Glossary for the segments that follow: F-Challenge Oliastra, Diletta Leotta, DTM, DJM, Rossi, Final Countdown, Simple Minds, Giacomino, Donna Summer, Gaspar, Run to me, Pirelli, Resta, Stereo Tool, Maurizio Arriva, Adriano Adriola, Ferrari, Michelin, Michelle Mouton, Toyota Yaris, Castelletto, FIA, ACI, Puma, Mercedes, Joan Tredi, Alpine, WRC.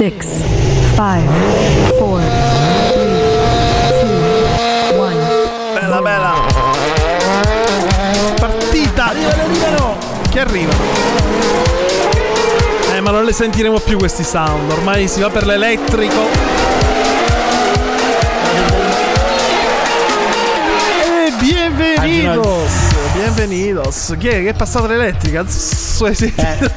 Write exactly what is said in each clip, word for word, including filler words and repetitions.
six, five, four, three, two, one. Bella, bella. Partita. Arrivano, arrivano. Che arriva? Eh, ma non le sentiremo più questi sound. Ormai si va per l'elettrico. E bienvenidos. Bienvenidos. Chi è che è passata l'elettrica? Eh.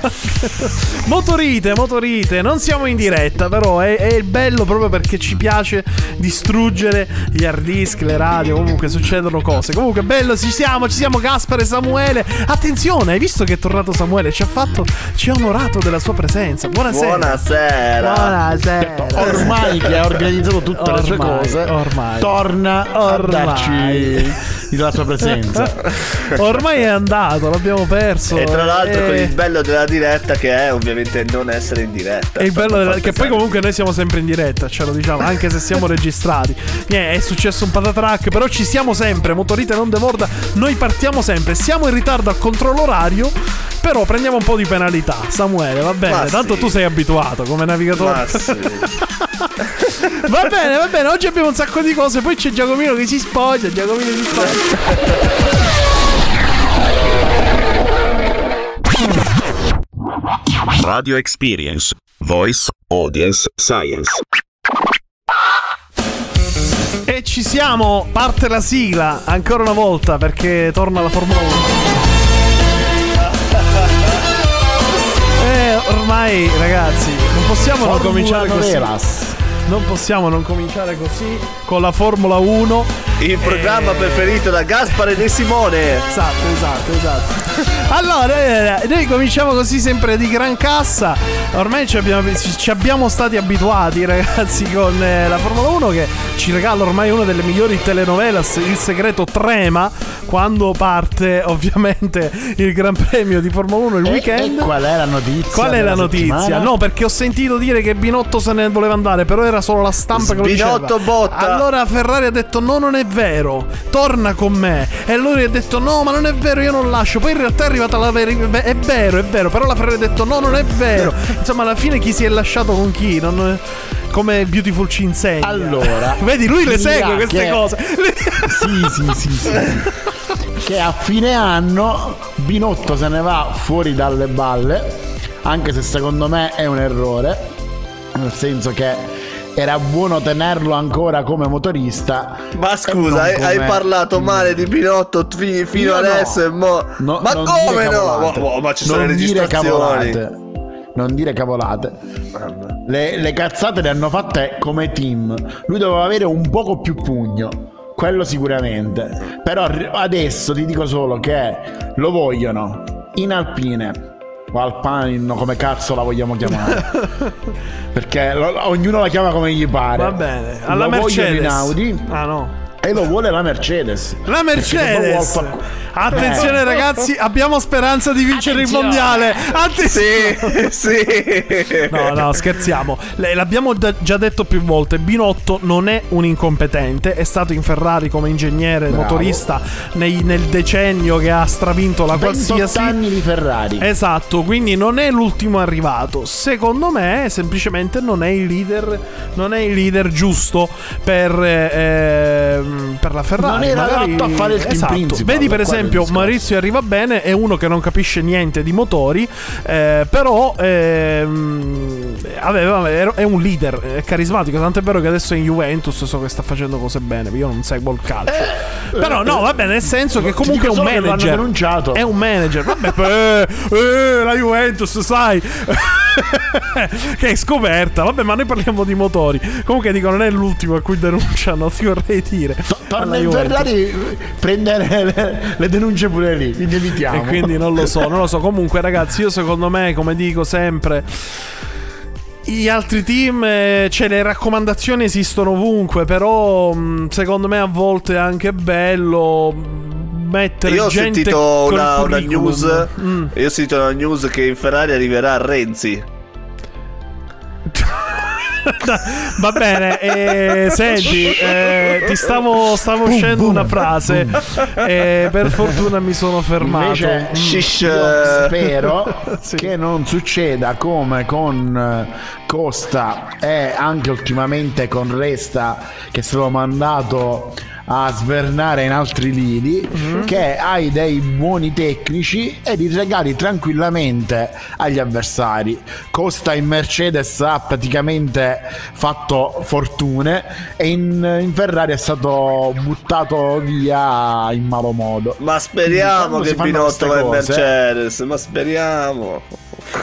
Motorite, motorite. Non siamo in diretta, però è, è bello proprio perché ci piace distruggere gli hard disk, le radio. Comunque succedono cose. Comunque bello, ci siamo, ci siamo Gaspar e Samuele. Attenzione, hai visto che è tornato Samuele? Ci ha fatto, ci ha onorato della sua presenza. Buonasera. Buonasera. Buonasera. Ormai che ha organizzato tutte ormai, le sue cose ormai. Torna ormai. A darci la sua presenza. Ormai è andato, l'abbiamo perso. E tra l'altro e... con il bello della diretta che è ovviamente non essere in diretta. E il bello della... che poi comunque noi siamo sempre in diretta, ce lo diciamo, anche se siamo registrati. Niente, è successo un patatrack, però ci siamo sempre, motorite non demorda, noi partiamo sempre. Siamo in ritardo al controllo orario, però prendiamo un po' di penalità. Samuele, va bene, ma tanto sì. Tu sei abituato come navigatore. Ma sì. Va bene, va bene, oggi abbiamo un sacco di cose, poi c'è Giacomino che si spoglia, Giacomino si spoglia. Radio Experience, Voice, Audience, Science. E ci siamo, parte la sigla, ancora una volta, perché torna la Formula uno. Ormai ragazzi non possiamo Formula non cominciare così velas. Non possiamo non cominciare così con la Formula uno, il programma e... preferito da Gaspar e De Simone. Esatto, esatto, esatto. Allora noi, noi cominciamo così sempre di gran cassa. Ormai ci abbiamo, ci abbiamo stati abituati ragazzi con eh, la Formula uno, che ci regala ormai una delle migliori telenovelas. Il segreto trema quando parte ovviamente il Gran Premio di Formula uno il e, weekend. E qual è la notizia? Qual è la notizia? Settimana? No, perché ho sentito dire che Binotto se ne voleva andare, però era solo la stampa che lo diceva. Binotto botta. Allora Ferrari ha detto no, non è vero, torna con me. E lui ha detto no, ma non è vero, io non lascio. Poi in realtà è arrivata la verità, è vero, è vero, però la Ferrari ha detto no, non è vero. Insomma alla fine chi si è lasciato con chi non è... Come Beautiful ci insegna. Allora vedi, lui le segue queste cose. Sì sì sì sì. Che a fine anno Binotto se ne va fuori dalle balle, anche se secondo me è un errore, nel senso che era buono tenerlo ancora come motorista. Ma scusa, hai, come... hai parlato male di Binotto fi- fino no, adesso no. E mo... no, ma come no? Ma, ma ci sono non le registrazioni. Dire non dire cavolate. Le, le cazzate le hanno fatte come team. Lui doveva avere un poco più pugno, quello sicuramente. Però adesso ti dico solo che lo vogliono in Alpine o Alpine, come cazzo la vogliamo chiamare. Perché lo, ognuno la chiama come gli pare. Va bene, alla lo Mercedes in Audi. Ah no. E lo vuole la Mercedes. La Mercedes. Attenzione eh. ragazzi, abbiamo speranza di vincere. Attenzione. Il mondiale. Attenzione. Sì, sì. No, no, scherziamo. L'abbiamo già detto più volte, Binotto non è un incompetente. È stato in Ferrari come ingegnere. Bravo. Motorista nei, nel decennio che ha stravinto la qualsiasi anni di Ferrari. Esatto, quindi non è l'ultimo arrivato. Secondo me semplicemente non è il leader. Non è il leader giusto per... Eh, per la Ferrari non era magari... adatto a fare il team esatto. principal. Vedi per esempio Maurizio Arriva bene, è uno che non capisce niente di motori, eh, però eh, vabbè, vabbè, è un leader, è carismatico, tant'è vero che adesso è in Juventus, so che sta facendo cose bene, io non seguo il calcio, eh, però eh, no vabbè, nel senso che comunque è un manager, è un manager vabbè, eh, eh, la Juventus sai che è scoperta, vabbè, ma noi parliamo di motori. Comunque dico, non è l'ultimo a cui denunciano, ti vorrei dire. Torna in Ferrari, prendere le, le denunce pure lì, li evitiamo. E quindi non lo so, non lo so. Comunque ragazzi, io secondo me, come dico sempre, gli altri team, eh, cioè le raccomandazioni esistono ovunque, però mh, secondo me a volte è anche bello mettere io ho gente sentito una, una news mm. Io ho sentito una news che in Ferrari arriverà Renzi. Va bene, eh, senti, eh, ti stavo, stavo boom, uscendo boom, una frase e eh, per fortuna mi sono fermato. Invece, mm. shish, io spero sì. che non succeda come con Costa e anche ultimamente con Resta, che è stato mandato a svernare in altri lidi, mm-hmm. che hai dei buoni tecnici e li regali tranquillamente agli avversari. Costa in Mercedes ha praticamente fatto fortune e in, in Ferrari è stato buttato via in malo modo. Ma speriamo che Binotto va in Mercedes, ma speriamo.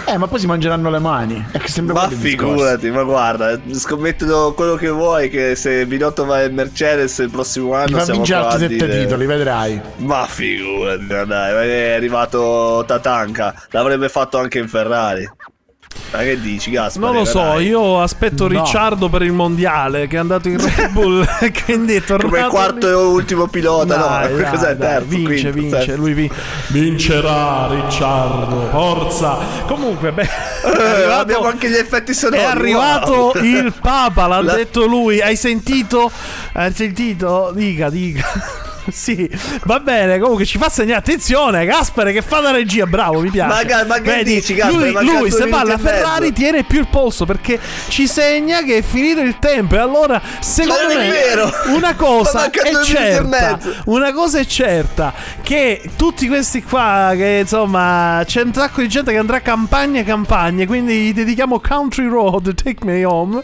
Eh, ma poi si mangeranno le mani. È che sembra ma figurati, ma guarda, scommetto quello che vuoi che se Binotto va in Mercedes il prossimo anno siamo qua a dire sette titoli, vedrai. Ma figurati, dai, è arrivato Tatanka, l'avrebbe fatto anche in Ferrari. Ma che dici, Gaspar? Non lo so, dai. Io aspetto no. Ricciardo per il mondiale, che è andato in Red Bull e quindi è tornato come quarto e ultimo pilota. Dai, no, dai, cos'è, dai, terzo, vince, quinto, vince, terzo. Lui vin- vincerà Ricciardo, forza. Comunque, beh, arrivato, eh, abbiamo anche gli effetti sonori. È arrivato wow. il Papa, l'ha La... detto lui. Hai sentito? Hai sentito? Dica, dica. Sì, va bene, comunque ci fa segnare. Attenzione, Gaspare che fa la regia, bravo, mi piace. Ma, ma che vedi, dici, Gaspare? Lui, lui se va alla Ferrari tiene più il polso, perché ci segna che è finito il tempo. E allora, secondo me, vero. una cosa è certa, una cosa è certa, che tutti questi qua, che insomma, c'è un sacco di gente che andrà campagne e campagne, quindi gli dedichiamo Country Road, Take Me Home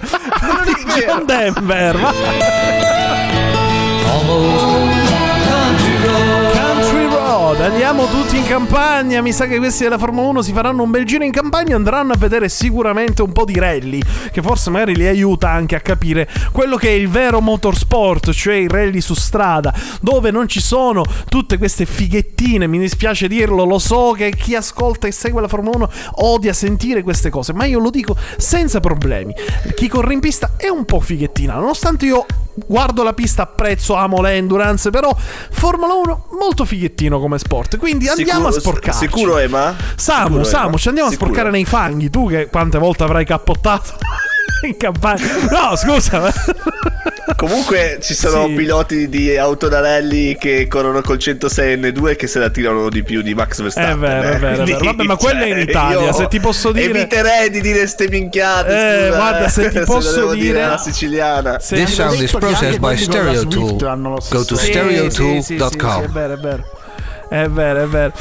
con Denver. Andiamo tutti in campagna. Mi sa che questi della Formula uno si faranno un bel giro in campagna, andranno a vedere sicuramente un po' di rally, che forse magari li aiuta anche a capire quello che è il vero motorsport, cioè i rally su strada, dove non ci sono tutte queste fighettine. Mi dispiace dirlo, lo so che chi ascolta e segue la Formula uno odia sentire queste cose, ma io lo dico senza problemi. Chi corre in pista è un po' fighettina, nonostante io guardo la pista, apprezzo, amo l'endurance, però Formula uno molto fighettino come sport, quindi andiamo sicuro, a sporcarci. Sicuro è, ma? Samu, sicuro Samu, è, ma? ci andiamo sicuro. a sporcare nei fanghi, tu che quante volte avrai cappottato in campagna. No, scusa. Comunque ci sono sì. piloti di auto da rally che corrono col centosei N due che se la tirano di più di Max Verstappen. È vero, eh. è vero, è vero. Vabbè, ma quello è in Italia, se ti posso dire. Eviterei di dire ste minchiate. Eh, guarda, se ti posso se dire la siciliana. Se This sound is processed by Stereo Tool. Go to stereo tool dot com. È vero, è vero. È vero, è vero,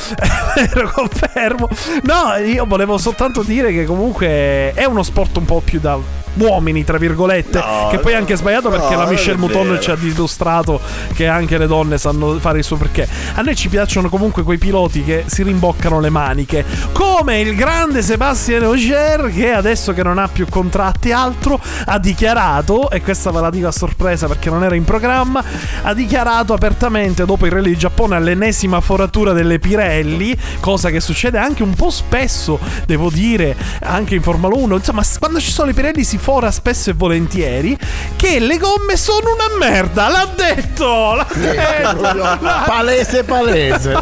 è vero, confermo. No, io volevo soltanto dire che comunque è uno sport un po' più da uomini, tra virgolette, no, che poi è anche sbagliato, no, perché la Michelle Mouton ci ha illustrato che anche le donne sanno fare il suo perché. A noi ci piacciono comunque quei piloti che si rimboccano le maniche, come il grande Sébastien Ogier, che adesso che non ha più contratti altro ha dichiarato, e questa ve la dico a sorpresa perché non era in programma, ha dichiarato apertamente dopo il Rally di Giappone all'ennesima foratura delle Pirelli, cosa che succede anche un po' spesso, devo dire, anche in Formula uno, insomma quando ci sono le Pirelli si fora spesso e volentieri, che le gomme sono una merda. L'ha detto, l'ha detto. Palese palese.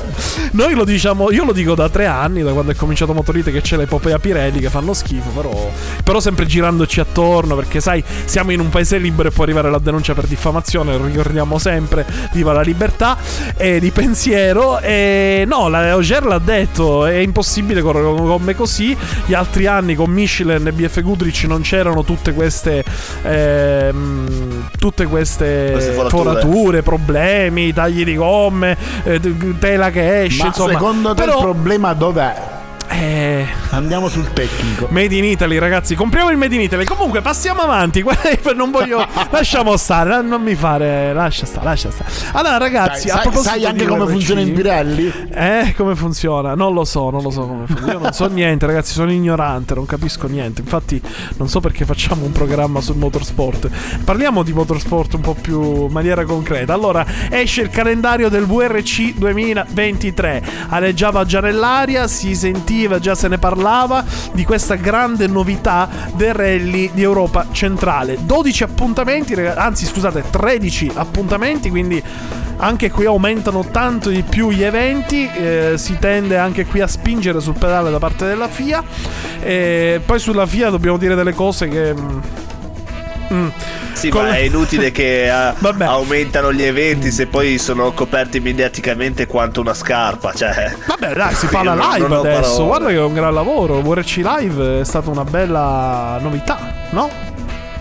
Noi lo diciamo, io lo dico da tre anni, da quando è cominciato Motorite, che c'è l'epopea Pirelli che fanno schifo, però però sempre girandoci attorno, perché sai, siamo in un paese libero e può arrivare la denuncia per diffamazione, lo ricordiamo sempre, viva la libertà e di pensiero. E no, la Ogier l'ha detto, è impossibile correre con gomme così. Gli altri anni con Michelin e B F Goodrich non c'erano tutte queste ehm, tutte queste, queste forature. forature, problemi, tagli di gomme, eh, tela che esce. Ma insomma, secondo te però il problema dov'è? Eh... Andiamo sul tecnico. Made in Italy, ragazzi, compriamo il Made in Italy. Comunque passiamo avanti. Non voglio. Lasciamo stare, non mi fare. Lascia stare, lascia stare. Allora, ragazzi, Dai, a sai, sai anche come R C funziona in Pirelli? Eh, come funziona? Non lo so, non lo so come funziona. Io non so niente, ragazzi, sono ignorante, non capisco niente. Infatti, non so perché facciamo un programma sul motorsport. Parliamo di motorsport un po' più in maniera concreta. Allora, esce il calendario del W R C duemilaventitré. Aleggiava già nell'aria, si sentiva, già se ne parlava di questa grande novità del rally di Europa centrale. dodici appuntamenti, anzi scusate, tredici appuntamenti, quindi anche qui aumentano tanto di più gli eventi, eh, si tende anche qui a spingere sul pedale da parte della F I A. E poi sulla F I A dobbiamo dire delle cose che Mm. Sì, Con... ma è inutile che a... aumentano gli eventi se poi sono coperti mediaticamente quanto una scarpa, cioè... Vabbè dai, si fa la live non, non adesso, guarda che è un gran lavoro. W R C live è stata una bella novità, no?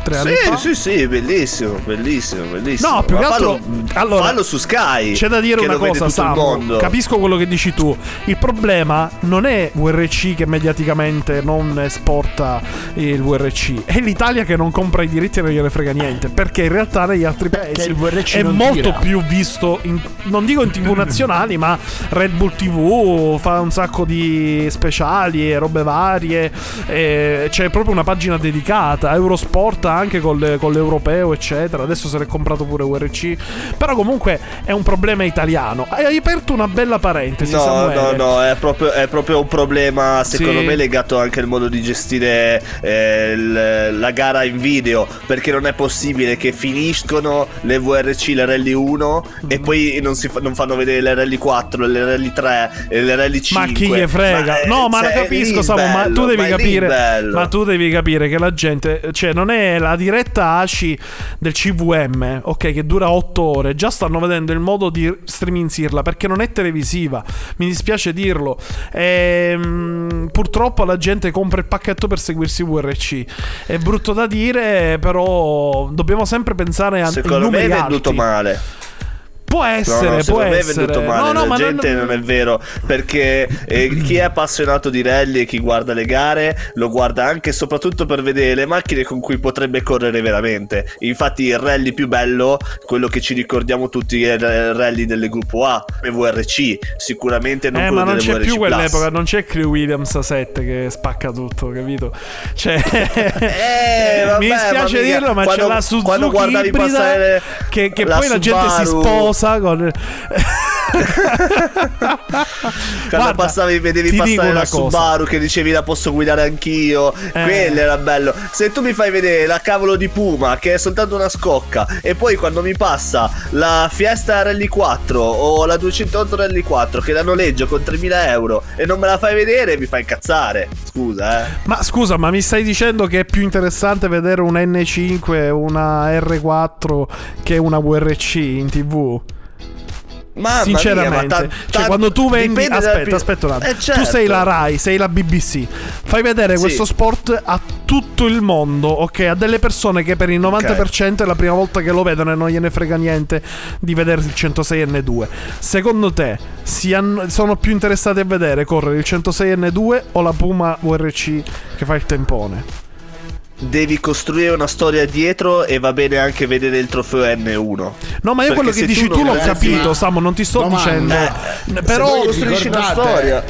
Sì, sì, sì, bellissimo, bellissimo, bellissimo. No, più ma che altro fallo, allora, fallo su Sky. C'è da dire una cosa, Samu, capisco quello che dici tu. Il problema non è W R C che mediaticamente non esporta il W R C, è l'Italia che non compra i diritti e non gliene frega niente, perché in realtà negli altri paesi il W R C è molto tira. più visto in, non dico in tivù nazionali, ma Red Bull tivù fa un sacco di speciali e robe varie, e c'è proprio una pagina dedicata, Eurosport anche con, le, con l'europeo eccetera. Adesso se l'è comprato pure W R C, però comunque è un problema italiano. Hai aperto una bella parentesi, no, Samuele. No, no, è proprio, è proprio un problema secondo sì. me legato anche al modo di gestire eh, l, la gara in video, perché non è possibile che finiscono le W R C, le Rally uno mm. e poi non, si fa, non fanno vedere le Rally quattro, le Rally tre, le Rally cinque. Ma chi gli frega? Ma, no, ma lo capisco, Samu, bello, ma tu devi ma capire ma tu devi capire che la gente, cioè non è la diretta A C I del C V M, ok, che dura otto ore, già stanno vedendo il modo di streaminzirla perché non è televisiva, mi dispiace dirlo. Ehm, purtroppo la gente compra il pacchetto per seguirsi W R C, è brutto da dire, però dobbiamo sempre pensare a secondo numeri me è venduto alti. male Può essere, no, no, può me essere. È venduto male. No, no, la ma gente non... non è vero, perché eh, chi è appassionato di rally e chi guarda le gare lo guarda anche e soprattutto per vedere le macchine con cui potrebbe correre veramente. Infatti il rally più bello, quello che ci ricordiamo tutti, è il rally del gruppo A e W R C, sicuramente non eh, quello ma non delle c'è W R C più quell'epoca, Plus. Non c'è Crew Williams A sette che spacca tutto, capito? Cioè eh, vabbè, mi dispiace ma dirlo, ma quando, c'è la Suzuki quando guardavi passare che, che la poi Subaru. La gente si sposa con... Quando passavi vedevi passare la Subaru che dicevi la posso guidare anch'io, eh. quello era bello. Se tu mi fai vedere la cavolo di Puma che è soltanto una scocca e poi quando mi passa la Fiesta Rally quattro o la duecentootto Rally quattro che la noleggio con tremila euro e non me la fai vedere, mi fai incazzare. Scusa eh. Ma scusa, ma mi stai dicendo che è più interessante vedere un N cinque, una R quattro che una W R C in tivù? Mamma sinceramente, mia, ma ta- ta- cioè, quando tu vendi aspetta, da... aspetta un attimo, eh certo. tu sei la Rai, sei la B B C, fai vedere sì. questo sport a tutto il mondo, ok, a delle persone che per il novanta per cento okay. è la prima volta che lo vedono e non gliene frega niente di vedere il centosei N due. Secondo te si hanno, sono più interessati a vedere correre il centosei N due o la Puma W R C che fa il tempone? Devi costruire una storia dietro e va bene anche vedere il trofeo N uno. No, ma io quello che dici tu, tu l'ho capito, ma... Samu, non ti sto dicendo. Eh, però costruisci una storia.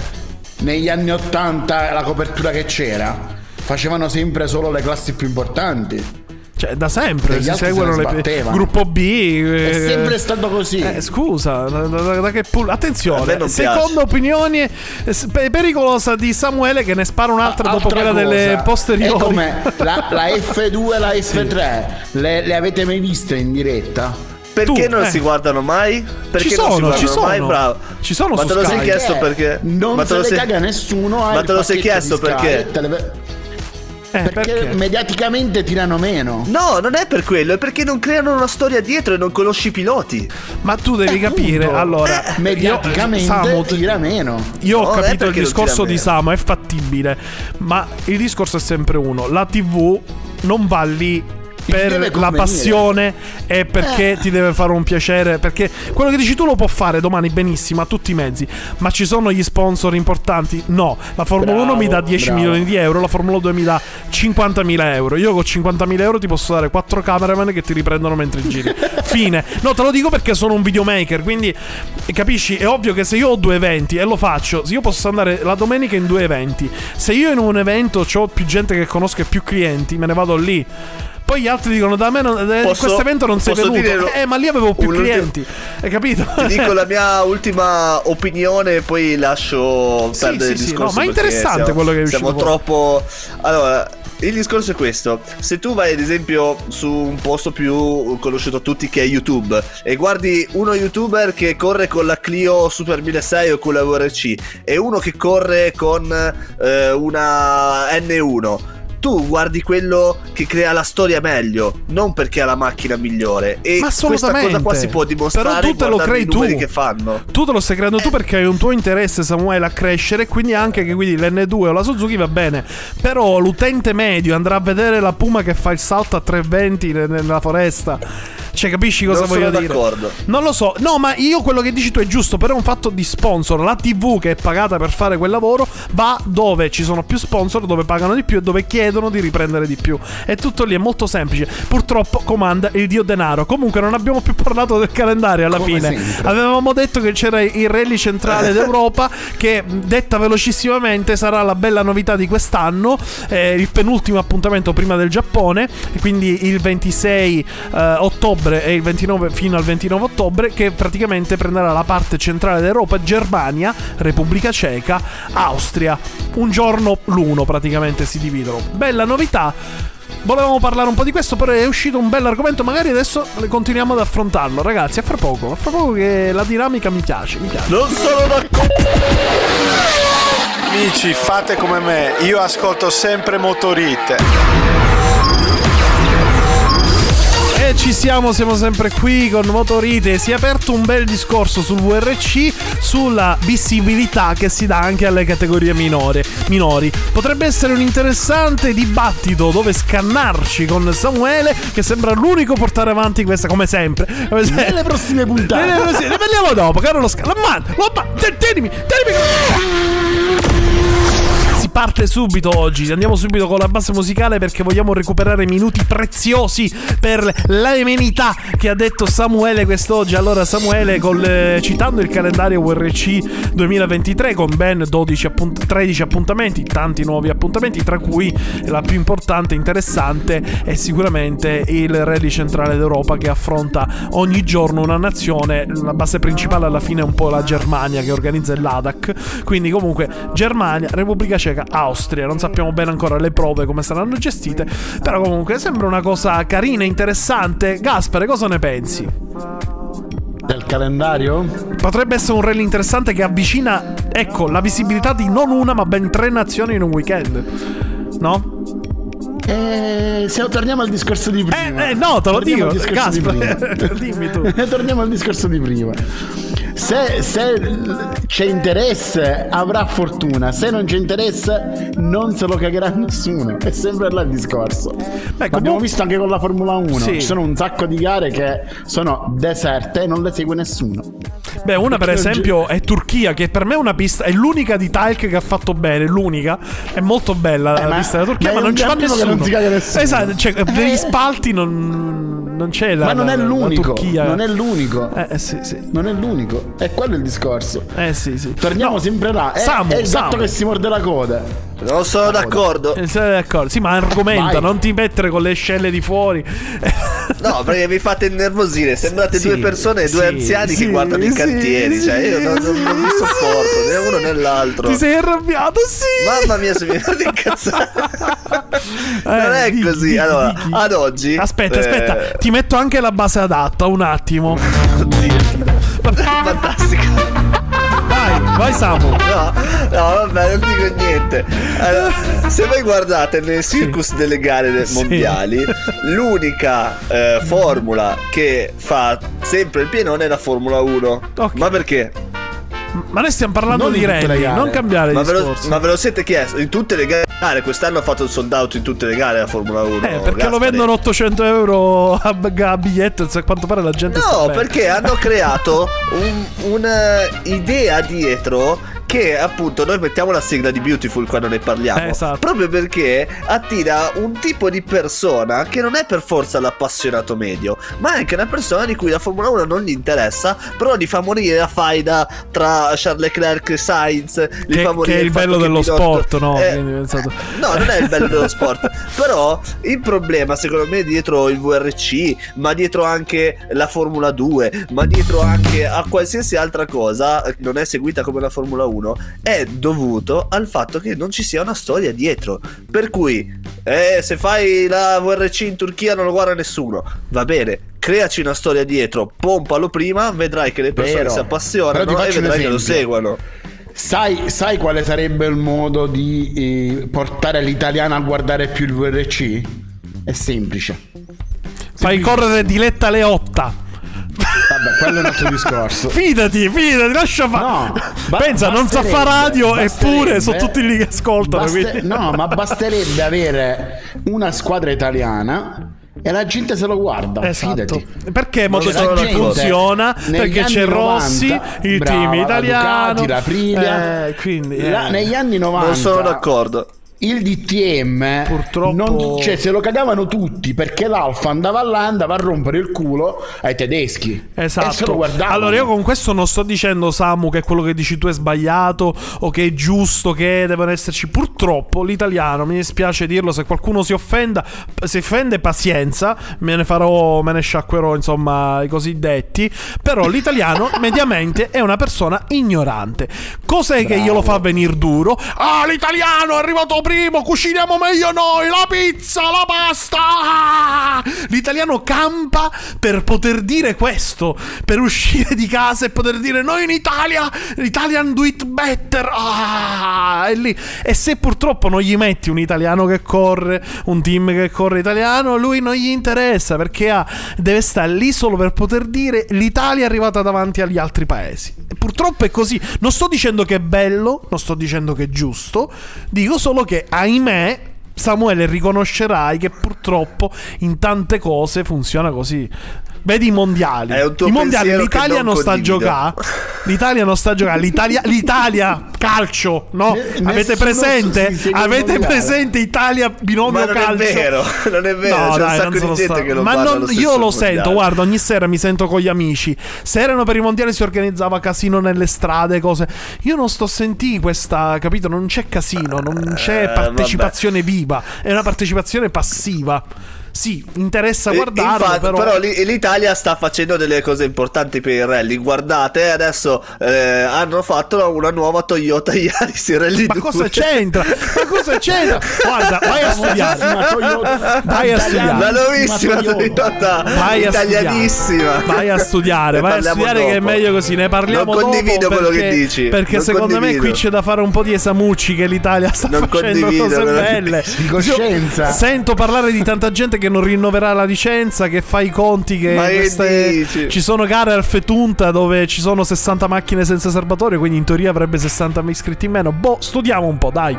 Negli anni ottanta la copertura che c'era facevano sempre solo le classi più importanti. Cioè, da sempre si seguono se le gruppo B. Eh, è sempre stato così. Eh, scusa, da, da, da che pull... attenzione. Secondo opinioni pericolosa di Samuele che ne spara un'altra ah, dopo quella cosa. Delle posteriori. E com'è? La, la F due, la F tre, sì. le, le avete mai viste in diretta? Perché tu, non eh. si guardano mai? Perché ci sono, non si guardano ci sono. mai? Bravo. Ci sono ma te lo Sky. sei chiesto perché? Non ma te lo se le caga nessuno. Ma te lo sei chiesto perché? Eh, perché, perché mediaticamente tirano meno. No, non è per quello, è perché non creano una storia dietro e non conosci i piloti. Ma tu devi eh, capire, punto. allora eh, mediaticamente io, Samu, tira meno. Io no, ho capito il discorso di Samu, è fattibile, ma il discorso è sempre uno: la tivù non va lì per la passione e perché eh. ti deve fare un piacere, perché quello che dici tu lo può fare domani benissimo a tutti i mezzi, ma ci sono gli sponsor importanti? No, la Formula bravo, uno mi dà dieci bravo. milioni di euro, la Formula due mi dà cinquantamila euro, io con cinquantamila euro ti posso dare quattro cameraman che ti riprendono mentre giri. Fine. No, te lo dico perché sono un videomaker, quindi capisci, è ovvio che se io ho due eventi e lo faccio, io posso andare la domenica in due eventi, se io in un evento ho più gente che conosco e più clienti me ne vado lì. Poi gli altri dicono da me questo evento non sei venuto, eh ma lì avevo più clienti, hai capito? Ti dico la mia ultima opinione e poi lascio sì, perdere sì, il sì, discorso no, ma è interessante siamo, quello che è uscito siamo troppo... Allora, il discorso è questo: se tu vai ad esempio su un posto più conosciuto a tutti che è YouTube e guardi uno youtuber che corre con la Clio Super milleseicento o con la W R C e uno che corre con eh, una N uno, tu guardi quello che crea la storia meglio, non perché ha la macchina migliore. E questa cosa qua si può dimostrare. Però tu te lo crei tu. Che fanno. Tu te lo stai creando eh. tu perché hai un tuo interesse, Samuele, a crescere. Quindi anche che guidi l'N due o la Suzuki va bene. Però l'utente medio andrà a vedere la Puma che fa il salto a trecentoventi nella foresta. Cioè, capisci cosa non voglio sono dire? D'accordo. Non lo so. No, ma io quello che dici tu è giusto. Però è un fatto di sponsor. La tivù che è pagata per fare quel lavoro va dove ci sono più sponsor, dove pagano di più e dove chiedono di riprendere di più. È tutto lì, è molto semplice. Purtroppo comanda il dio denaro. Comunque non abbiamo più parlato del calendario alla Come fine sempre. Avevamo detto che c'era il rally centrale d'Europa che, detta velocissimamente, sarà la bella novità di quest'anno, eh, il penultimo appuntamento prima del Giappone. Quindi il ventisei eh, ottobre e il ventinove fino al ventinove ottobre, che praticamente prenderà la parte centrale d'Europa, Germania, Repubblica Ceca, Austria. Un giorno l'uno praticamente si dividono. Bella novità. Volevamo parlare un po' di questo, però è uscito un bell'argomento, magari adesso continuiamo ad affrontarlo. Ragazzi, a fra poco, a fra poco, che la dinamica mi piace, mi piace. Non sono d'accordo. Amici, fate come me, io ascolto sempre Motorite. E ci siamo, siamo sempre qui con Motorite. Si è aperto un bel discorso sul W R C, sulla visibilità che si dà anche alle categorie minore, minori. Potrebbe essere un interessante dibattito dove scannarci con Samuele, che sembra l'unico a portare avanti questa, come sempre. Nelle prossime puntate. Nelle prossime, ne parliamo dopo, caro lo scanno. Ma, ma, tenimi, tenimi. Parte subito oggi, andiamo subito con la base musicale perché vogliamo recuperare minuti preziosi per l'amenità che ha detto Samuele quest'oggi. Allora Samuele, col, eh, citando il calendario W R C duemilaventitré con ben dodici appunt- tredici appuntamenti, tanti nuovi appuntamenti, tra cui la più importante e interessante è sicuramente il Rally Centrale d'Europa, che affronta ogni giorno una nazione. La base principale alla fine è un po' la Germania, che organizza l'A D A C, quindi comunque Germania, Repubblica Ceca, Austria. Non sappiamo bene ancora le prove come saranno gestite, però comunque sembra una cosa carina e interessante. Gaspare, cosa ne pensi? Del calendario? Potrebbe essere un rally interessante che avvicina, ecco, la visibilità di non una ma ben tre nazioni in un weekend, no? Eh, se torniamo al discorso di prima. Eh, eh no, te lo torniamo dico, Gaspare, di dimmi tu. Torniamo al discorso di prima. Se, se c'è interesse avrà fortuna, se non c'è interesse non se lo cagherà nessuno. È sempre là il discorso. Beh, l'abbiamo bu- visto anche con la Formula uno, sì. Ci sono un sacco di gare che sono deserte e non le segue nessuno. Beh, una per esempio è Turchia, che per me è una pista, è l'unica di Talk che ha fatto bene, l'unica. È molto bella eh, la ma, pista della Turchia, ma, ma non ci va nessuno. Non si caga nessuno. Esatto, cioè, eh. per gli spalti non, non c'è la, ma non è l'unico, non è l'unico. Eh, sì, sì. Non è l'unico. È quello il discorso. Eh sì sì. Torniamo no. sempre là. È, Samu, è il gatto Samu. che si morde la coda. Non sono la d'accordo. Non sono d'accordo. Sì, ma argomenta, vai. Non ti mettere con le scelle di fuori. No, perché vi fate innervosire. Sembrate sì, due persone, sì, due anziani sì, che guardano sì, i cantieri. Sì, cioè io non, non, non mi sopporto sì, né uno né l'altro. Ti sei arrabbiato? Sì. Mamma mia, se mi fate incazzare. Non eh, è di, così. Di, allora, di, ad oggi. Aspetta, eh... aspetta. Ti metto anche la base adatta un attimo. Oddio. Fantastico. Vai, vai Samu. No, no, vabbè, non dico niente. Allora, se voi guardate nei circus sì. delle gare sì. mondiali, l'unica eh, formula che fa sempre il pienone è la Formula uno. Okay. Ma perché? Ma noi stiamo parlando non di rally, non cambiare ma discorso. Ve lo, ma ve lo siete chiesto? In tutte le gare, quest'anno ha fatto il sold out in tutte le gare la Formula uno. Eh, perché Gaspari. Lo vendono ottocento euro a, a biglietto, a quanto pare la gente. No, perché hanno creato un, un'idea dietro che appunto noi mettiamo la sigla di Beautiful quando ne parliamo, eh, esatto. proprio perché attira un tipo di persona che non è per forza l'appassionato medio, ma è anche una persona di cui la Formula uno non gli interessa, però gli fa morire la faida tra Charles Leclerc e Sainz, gli che, fa morire che è il bello dello Binotto, sport no? Eh, no, non è il bello dello sport, però il problema secondo me dietro il W R C, ma dietro anche la Formula due, ma dietro anche a qualsiasi altra cosa non è seguita come la Formula uno, è dovuto al fatto che non ci sia una storia dietro. Per cui eh, se fai la W R C in Turchia non lo guarda nessuno, va bene, creaci una storia dietro, pompalo prima, vedrai che le persone Vero. si appassionano e vedrai che lo seguono. Sai, sai quale sarebbe il modo di eh, portare l'italiana a guardare più il W R C? È semplice. Fai semplice. correre Diletta Leotta. Vabbè, quello è un altro discorso. Fidati, fidati, lascia fare. No, ba- Pensa, non sa fare radio, eppure sono tutti lì che ascoltano. Baste- no, ma basterebbe avere una squadra italiana e la gente se lo guarda. Esatto. Fidati. Perché Motosport funziona? Perché c'è Rossi, novanta, il brava, team italiano, la Aprilia. Eh, quindi, eh. la, negli anni novanta. Non sono d'accordo. Il D T M purtroppo non, cioè, se lo cagavano tutti perché l'Alfa andava là, andava a rompere il culo ai tedeschi. Esatto. Allora io con questo non sto dicendo, Samu, che quello che dici tu è sbagliato o che è giusto, che devono esserci. Purtroppo l'italiano, mi dispiace dirlo, se qualcuno si offenda, si offende, pazienza, me ne farò, me ne sciacquerò, insomma, i cosiddetti. Però l'italiano mediamente è una persona ignorante. Cos'è Bravo. che glielo fa venire duro? Ah, l'italiano è arrivato primo, cuciniamo meglio noi la pizza, la pasta. L'italiano campa per poter dire questo, per uscire di casa e poter dire noi in Italia, l'Italian do it better. Ah, è lì. E se purtroppo non gli metti un italiano che corre, un team che corre italiano, lui non gli interessa, perché ah, deve stare lì solo per poter dire l'Italia è arrivata davanti agli altri paesi. E purtroppo è così. Non sto dicendo che è bello, non sto dicendo che è giusto, dico solo che, ahimè, Samuele, riconoscerai che purtroppo in tante cose funziona così. Vedi i mondiali. I mondiali l'Italia non, non sta a giocare. L'Italia non sta a giocare. L'Italia, l'Italia calcio, no? N- Avete presente? Avete presente Italia binomio calcio? Non è vero, non è vero. No, c'è dai, un sacco di gente sta... che lo Ma non, lo io lo sento, mondiale. guarda, ogni sera mi sento con gli amici. Se erano per i mondiali si organizzava casino nelle strade, cose. Io non sto sentì questa, capito? Non c'è casino, non c'è partecipazione uh, viva, è una partecipazione passiva. Sì, interessa guardarlo. Infatti, però, però l'Italia sta facendo delle cose importanti per i rally. Guardate, adesso eh, hanno fatto una nuova Toyota Yaris Rally. Ma due. Cosa c'entra? Ma cosa c'entra? Guarda, vai a studiare. Vai a studiare. La nuovissima Toyota italianissima. Vai a studiare, vai a studiare che è meglio così. Ne parliamo dopo. Non condivido quello che dici. Perché secondo me qui c'è da fare un po' di esamucci che l'Italia sta facendo cose belle. Di coscienza. Sento parlare di tanta gente che non rinnoverà la licenza, che fa i conti, che queste... ci sono gare al Fetunta dove ci sono sessanta macchine senza serbatoio, quindi in teoria avrebbe sessanta iscritti in meno. Boh, studiamo un po', dai.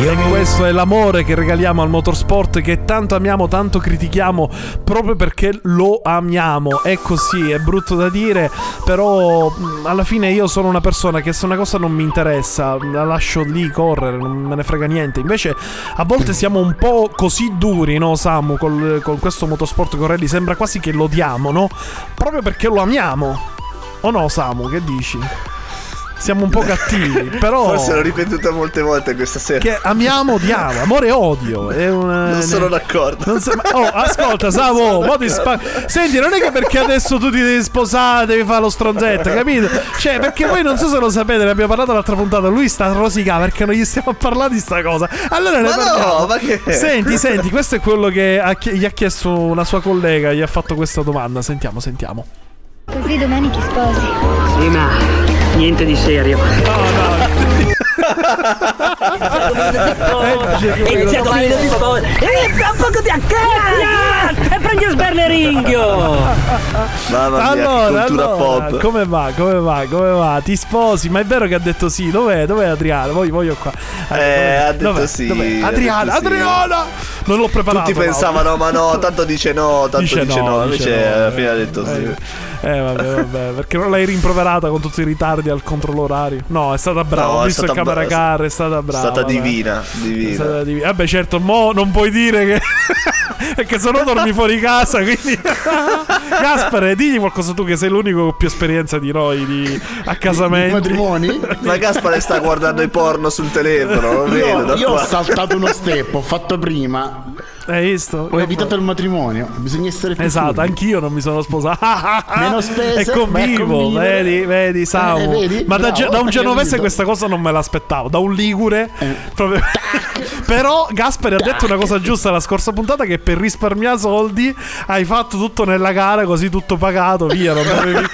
E questo è l'amore che regaliamo al motorsport, che tanto amiamo, tanto critichiamo, proprio perché lo amiamo. È così, è brutto da dire, però alla fine io sono una persona che se una cosa non mi interessa la lascio lì correre, non me ne frega niente. Invece a volte siamo un po' così duri, no, Samu, col, con questo motorsport Corelli, sembra quasi che lo odiamo, no? Proprio perché lo amiamo. O no, Samu, che dici? Siamo un po' cattivi, però. Forse l'ho ripetuta molte volte questa sera. Che amiamo, odiamo, amore e odio. È una... Non sono d'accordo. Non so... Oh, ascolta, Samu. Spa... Senti, non è che perché adesso tu ti devi sposare, devi fare lo stronzetto, capito? Cioè, perché voi non so se lo sapete, ne abbiamo parlato l'altra puntata. Lui sta a rosicare perché non gli stiamo a parlare di sta cosa. Allora ne ma parliamo. No, ma che... Senti, senti, questo è quello che ha ch- gli ha chiesto una sua collega, gli ha fatto questa domanda. Sentiamo, sentiamo. Così domani ti sposi. Sì, ma. Niente di serio. No, no. E Giacomino ti sposa. E poco ti accaglia. E prendi a sberleringhio. Mamma mia, allora, cultura allora, pop. Come va, come va, come va? Ti sposi? Ma è vero che ha detto sì? Dov'è? Dov'è Adriano? Voglio, voglio qua. Allora, eh, ha detto dov'è? sì. Dov'è? Adriano, Adriano. Sì. Non l'ho preparato. Tutti pensavano, ma no, tanto dice no, tanto dice, dice no, no. Invece dice no, alla fine eh, ha detto eh, sì. Eh. Eh vabbè vabbè perché non l'hai rimproverata con tutti i ritardi al controllo orario? No, è stata brava, no, ho visto il camera bra- car, è stata brava. È stata divina, divina. È stata div- Vabbè certo, mo non puoi dire che perché se no dormi fuori casa, quindi Gaspar, digli qualcosa tu che sei l'unico con più esperienza di noi di accasamenti. Ma Gaspar sta guardando i porno sul telefono, non vedo. Io, io ho saltato uno step, ho fatto prima. Hai visto? Ho evitato il matrimonio. Bisogna essere più Esatto, furbi. Anch'io non mi sono sposato. Meno spese. E convivo, vedi, vedi, Samu. Eh, vedi? Ma da, Bravo, da un genovese questa cosa non me l'aspettavo. Da un ligure. Eh. Proprio... Però Gaspar ha detto una cosa giusta la scorsa puntata, che per risparmiare soldi hai fatto tutto nella gara, così tutto pagato, via. Non dovevi...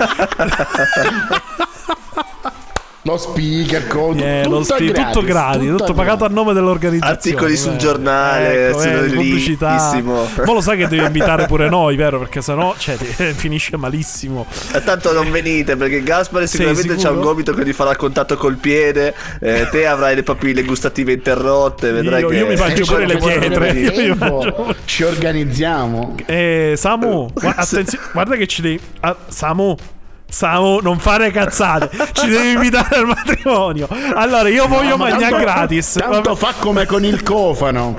Lo speaker con yeah, tutto, lo spe- gratis, tutto gratis, tutto, tutto pagato a nome dell'organizzazione. Articoli sul giornale, ecco, eh, pubblicità. Ma lo sai che devi invitare pure noi, vero? Perché sennò cioè, eh, finisce malissimo. E tanto non venite perché Gaspar sicuramente c'ha un gomito che gli farà contatto col piede. Eh, te avrai le papille gustative interrotte. Vedrai io, che io mi faccio pure le pietre. Io faccio... Ci organizziamo. Eh, Samu, guarda, attenzione, guarda che ci devi. Ah, Samu. Samu, non fare cazzate, ci devi invitare al matrimonio. Allora io no, voglio ma mangiare tanto, gratis. Tanto fa come con il cofano.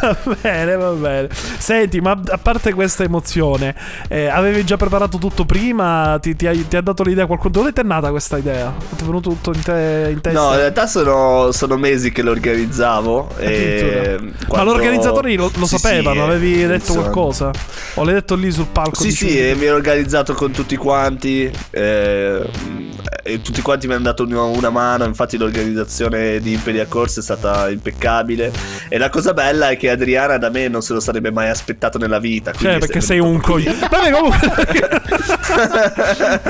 Va bene, va bene. Senti, ma a parte questa emozione, eh, avevi già preparato tutto prima? Ti, ti, hai, ti ha dato l'idea qualcuno? Dove ti è nata questa idea? Ti è venuto tutto in, te, in testa? No, in realtà sono, sono mesi che lo organizzavo e quando... Ma l'organizzatore lo, lo sì, sapevano? Sì, avevi detto qualcosa? O l'hai detto lì sul palco? Sì, di sì, e mi ero organizzato con tutti quanti eh, e tutti quanti mi hanno dato una, una mano. Infatti l'organizzazione di Imperia Corsa è stata impeccabile. E la cosa bella è che Adriana da me non se lo sarebbe mai aspettato nella vita. Cioè, perché sei un coglione. Vabbè, comunque.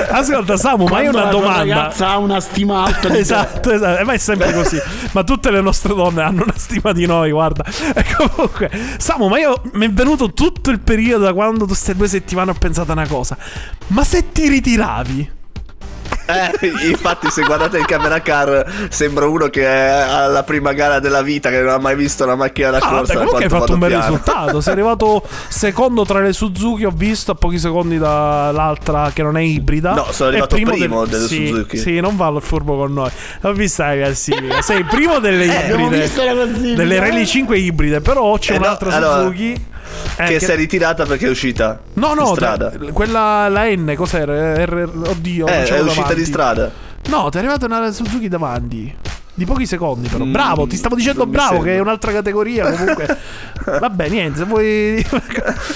Ascolta, Samu, ma io ho una domanda. Ragazza ha una stima alta. Esatto, esatto. Ma è sempre così. Ma tutte le nostre donne hanno una stima di noi, guarda. E comunque, Samu, ma io mi è venuto tutto il periodo da quando queste due settimane ho pensato a una cosa. Ma se ti ritiravi? Eh, infatti se guardate il camera car sembra uno che è alla prima gara della vita, che non ha mai visto una macchina da ah, corsa. Ma comunque hai fatto un bel piano. risultato. Sei arrivato secondo tra le Suzuki, ho visto a pochi secondi dall'altra che non è ibrida. No, sono arrivato primo, primo del... delle sì, Suzuki. Sì, non va al furbo con noi. L'ho vista la classifica. Sei primo delle ibride, eh, delle Rally cinque ibride. Però c'è eh un'altra no, Suzuki allora... Eh, che, che si è ritirata perché è uscita no no di strada. Te, quella la N cos'era? R, oddio eh, è uscita davanti. Di strada no ti è arrivata una Suzuki davanti di pochi secondi però mm, bravo ti stavo dicendo bravo che è un'altra categoria comunque. Vabbè niente se vuoi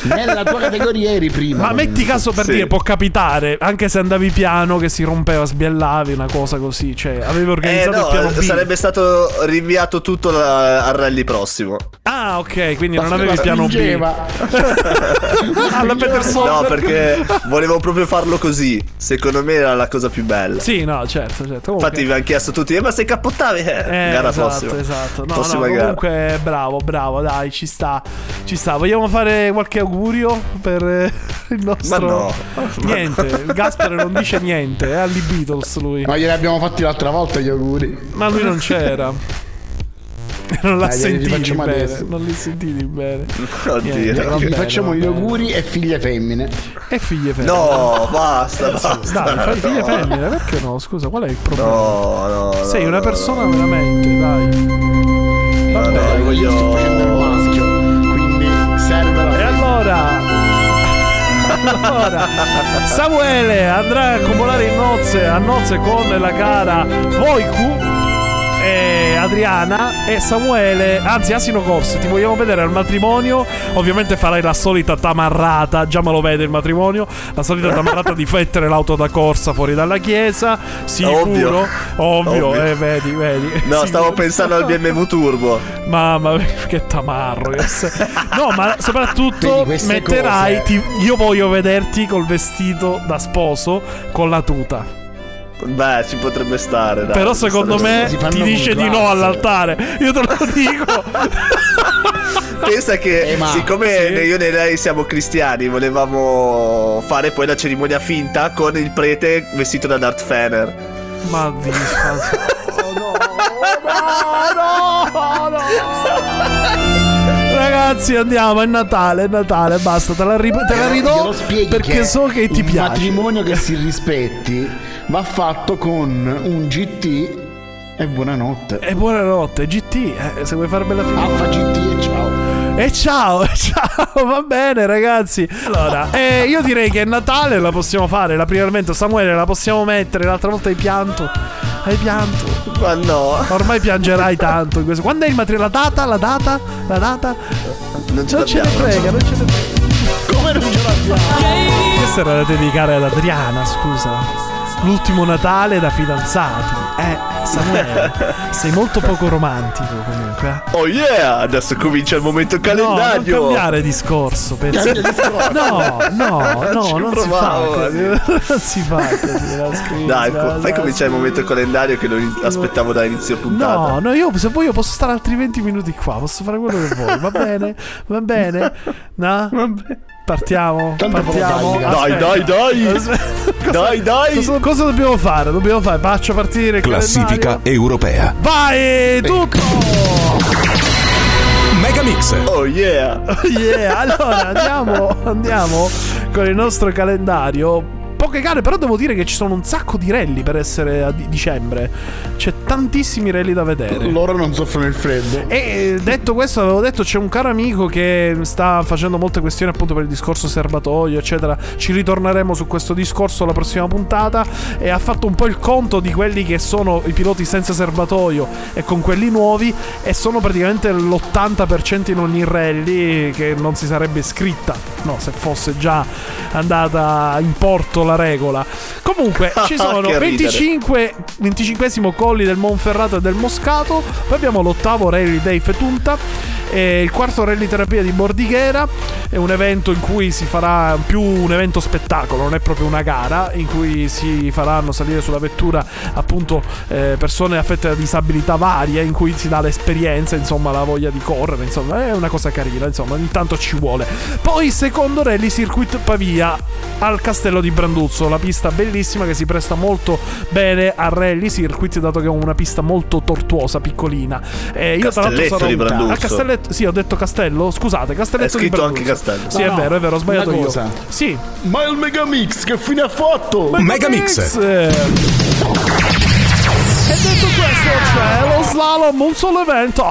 nella tua categoria eri prima ma metti caso per sì. dire può capitare anche se andavi piano che si rompeva sbiallavi una cosa così cioè avevi organizzato eh, no, il piano B sarebbe stato rinviato tutto la... al rally prossimo. Ah ok quindi ma non avevi piano spingeva. B alla Peterson no perché volevo proprio farlo così secondo me era la cosa più bella. Sì no certo, certo. Infatti mi hanno chiesto tutti eh, ma sei cappottato. Eh, gara esatto, prossima. Esatto. No, prossima no, comunque gara. Bravo, bravo, dai, ci sta. Ci sta. Vogliamo fare qualche augurio per eh, il nostro... Ma no. Niente, no. Gaspar non dice niente, è alli Beatles lui. Ma glieli abbiamo fatti l'altra volta gli auguri. Ma lui non c'era. Non l'ha sentito bene. Non li sentiti bene. Oddio, niente, non vi facciamo bene, gli auguri e figlie femmine. E figlie femmine. No, basta, basta. Dai, fai figlie no. femmine, perché no? Scusa, qual è il problema? No, no. Sei no, una persona no, veramente, dai. Vabbè, no, no, voglio... io sto facendo il maschio, quindi serve la... E allora Allora, Samuele andrà a accumulare in nozze, a nozze con la gara Voicu e Adriana e Samuele, anzi Asino Corsi, ti vogliamo vedere al matrimonio. Ovviamente farai la solita tamarrata, già me lo vede il matrimonio, la solita tamarrata di fettere l'auto da corsa fuori dalla chiesa, sicuro, ovvio, ovvio, ovvio. Eh, vedi, vedi. No, sicuro. Stavo pensando al B M W Turbo. Mamma che tamarro. No, ma soprattutto vedi, metterai, ti, io voglio vederti col vestito da sposo, con la tuta. Beh, ci potrebbe stare, dai. Però secondo me ti dice di no all'altare. Io te lo dico. Pensa che eh, ma, siccome sì. io e lei siamo cristiani, volevamo fare poi la cerimonia finta con il prete vestito da Darth Vader. Ma di oh, no, no, no, no. Ragazzi andiamo, è Natale, è Natale, basta, te la, ri- te la ridò eh, perché che so che ti piace. Un matrimonio che si rispetti va fatto con un G T e buonanotte. E buonanotte, G T, eh, se vuoi fare bella fine. Alfa G T e ciao. E ciao, ciao, va bene ragazzi. Allora, eh, io direi che è Natale, la possiamo fare, l'aprirmento Samuele la possiamo mettere, l'altra volta hai pianto. Hai pianto. Ma no. Ormai piangerai tanto in questo. Quando è il matrimonio? La data? La data? La data? Non ce, non ce ne frega, non ce ne frega. Come non ce l'abbiamo? Questa era da dedicare ad Adriana, scusa. L'ultimo Natale da fidanzati. Eh, Samuele, sei molto poco romantico comunque. Oh yeah, adesso comincia il momento calendario. No, non cambiare discorso, penso. No, no, no, non si, fa, non si fa così. Non si fa così. Fai cominciare il momento calendario che non aspettavo da inizio puntata. No, no, io se vuoi io posso stare altri venti minuti qua, posso fare quello che vuoi. Va bene, va bene. No? Va bene. Partiamo, tanto partiamo. Dai, dai, dai. Cosa, dai, dai. Cosa, cosa dobbiamo fare? Dobbiamo fare, faccio partire classifica calendario europea. Vai, tutto. Mega Mix. Oh yeah. Oh yeah. Allora, andiamo, andiamo con il nostro calendario. Poche gare, però devo dire che ci sono un sacco di rally per essere a dicembre. C'è tantissimi rally da vedere. Loro non soffrono il freddo. E detto questo, avevo detto, c'è un caro amico che sta facendo molte questioni appunto per il discorso serbatoio, eccetera. Ci ritorneremo su questo discorso la prossima puntata. E ha fatto un po' il conto di quelli che sono i piloti senza serbatoio e con quelli nuovi, e sono praticamente l'ottanta per cento in ogni rally che non si sarebbe iscritta, no, se fosse già andata in porto la regola. Comunque ci sono venticinque venticinquesimo Colli del Monferrato e del Moscato, poi abbiamo l'ottavo Rally dei Fetunta, e il quarto Rally Terapia di Bordighera. È un evento in cui si farà più un evento spettacolo, non è proprio una gara, in cui si faranno salire sulla vettura appunto eh, persone affette da disabilità varie, in cui si dà l'esperienza, insomma la voglia di correre, insomma è una cosa carina, insomma ogni tanto ci vuole. Poi secondo Rally Circuit Pavia al Castello di Branduzzo, la pista bellissima che si presta molto bene a Rally Circuit dato che è una pista molto tortuosa, piccolina. Eh, io tra l'altro sarò un... a Castelletto, sì, ho detto Castello, scusate, Castelletto di Branduzzo. È scritto anche Castello. Sì, no, è vero, è vero, ho sbagliato io. Sì. Ma il Megamix che fine ha fatto? Megamix. E detto questo, c'è lo slalom, un solo evento.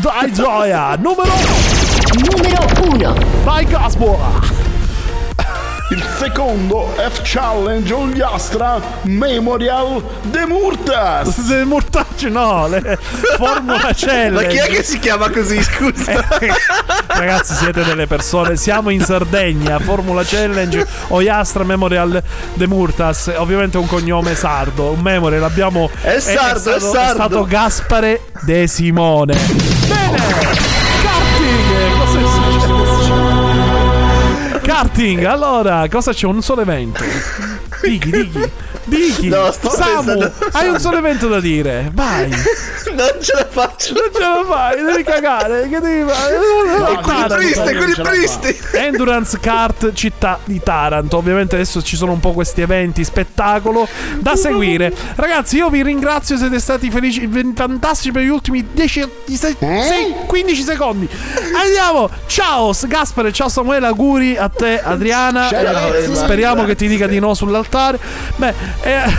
Dai gioia, numero numero uno. Vai Gaspar. Il secondo F-Challenge Oliastra Memorial De Murtas. De Murtas, no, le Formula Challenge. Ma chi è che si chiama così, scusa? Eh, ragazzi, siete delle persone. Siamo in Sardegna. Formula Challenge Oliastra Memorial De Murtas. Ovviamente un cognome sardo, un memore, l'abbiamo. È sardo, è, è, stato, è sardo. È stato Gaspare De Simone. Bene. Karting, allora, cosa c'è? Un solo evento. Dighi, dighi, dighi. No, sto Samu, pensando... hai un solo evento da dire. Vai. Non ce la faccio. Non ce la fai, devi cagare. Che devi fare? No, con triste, con i tristi. Endurance Kart Città di Taranto. Ovviamente adesso ci sono un po' questi eventi, spettacolo da seguire. Ragazzi, io vi ringrazio, siete stati felici, fantastici per gli ultimi dieci, quindici secondi. Andiamo. Ciao Gaspare, ciao Samuele, auguri a te Adriana. Ciao, speriamo che ti dica di no sull'altare. Beh, eh... è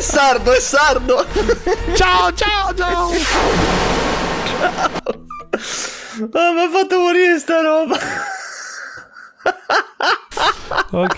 sardo, è sardo. Ciao, ciao, ciao. Ciao. Oh, mi ha fatto morire sta roba. Ok.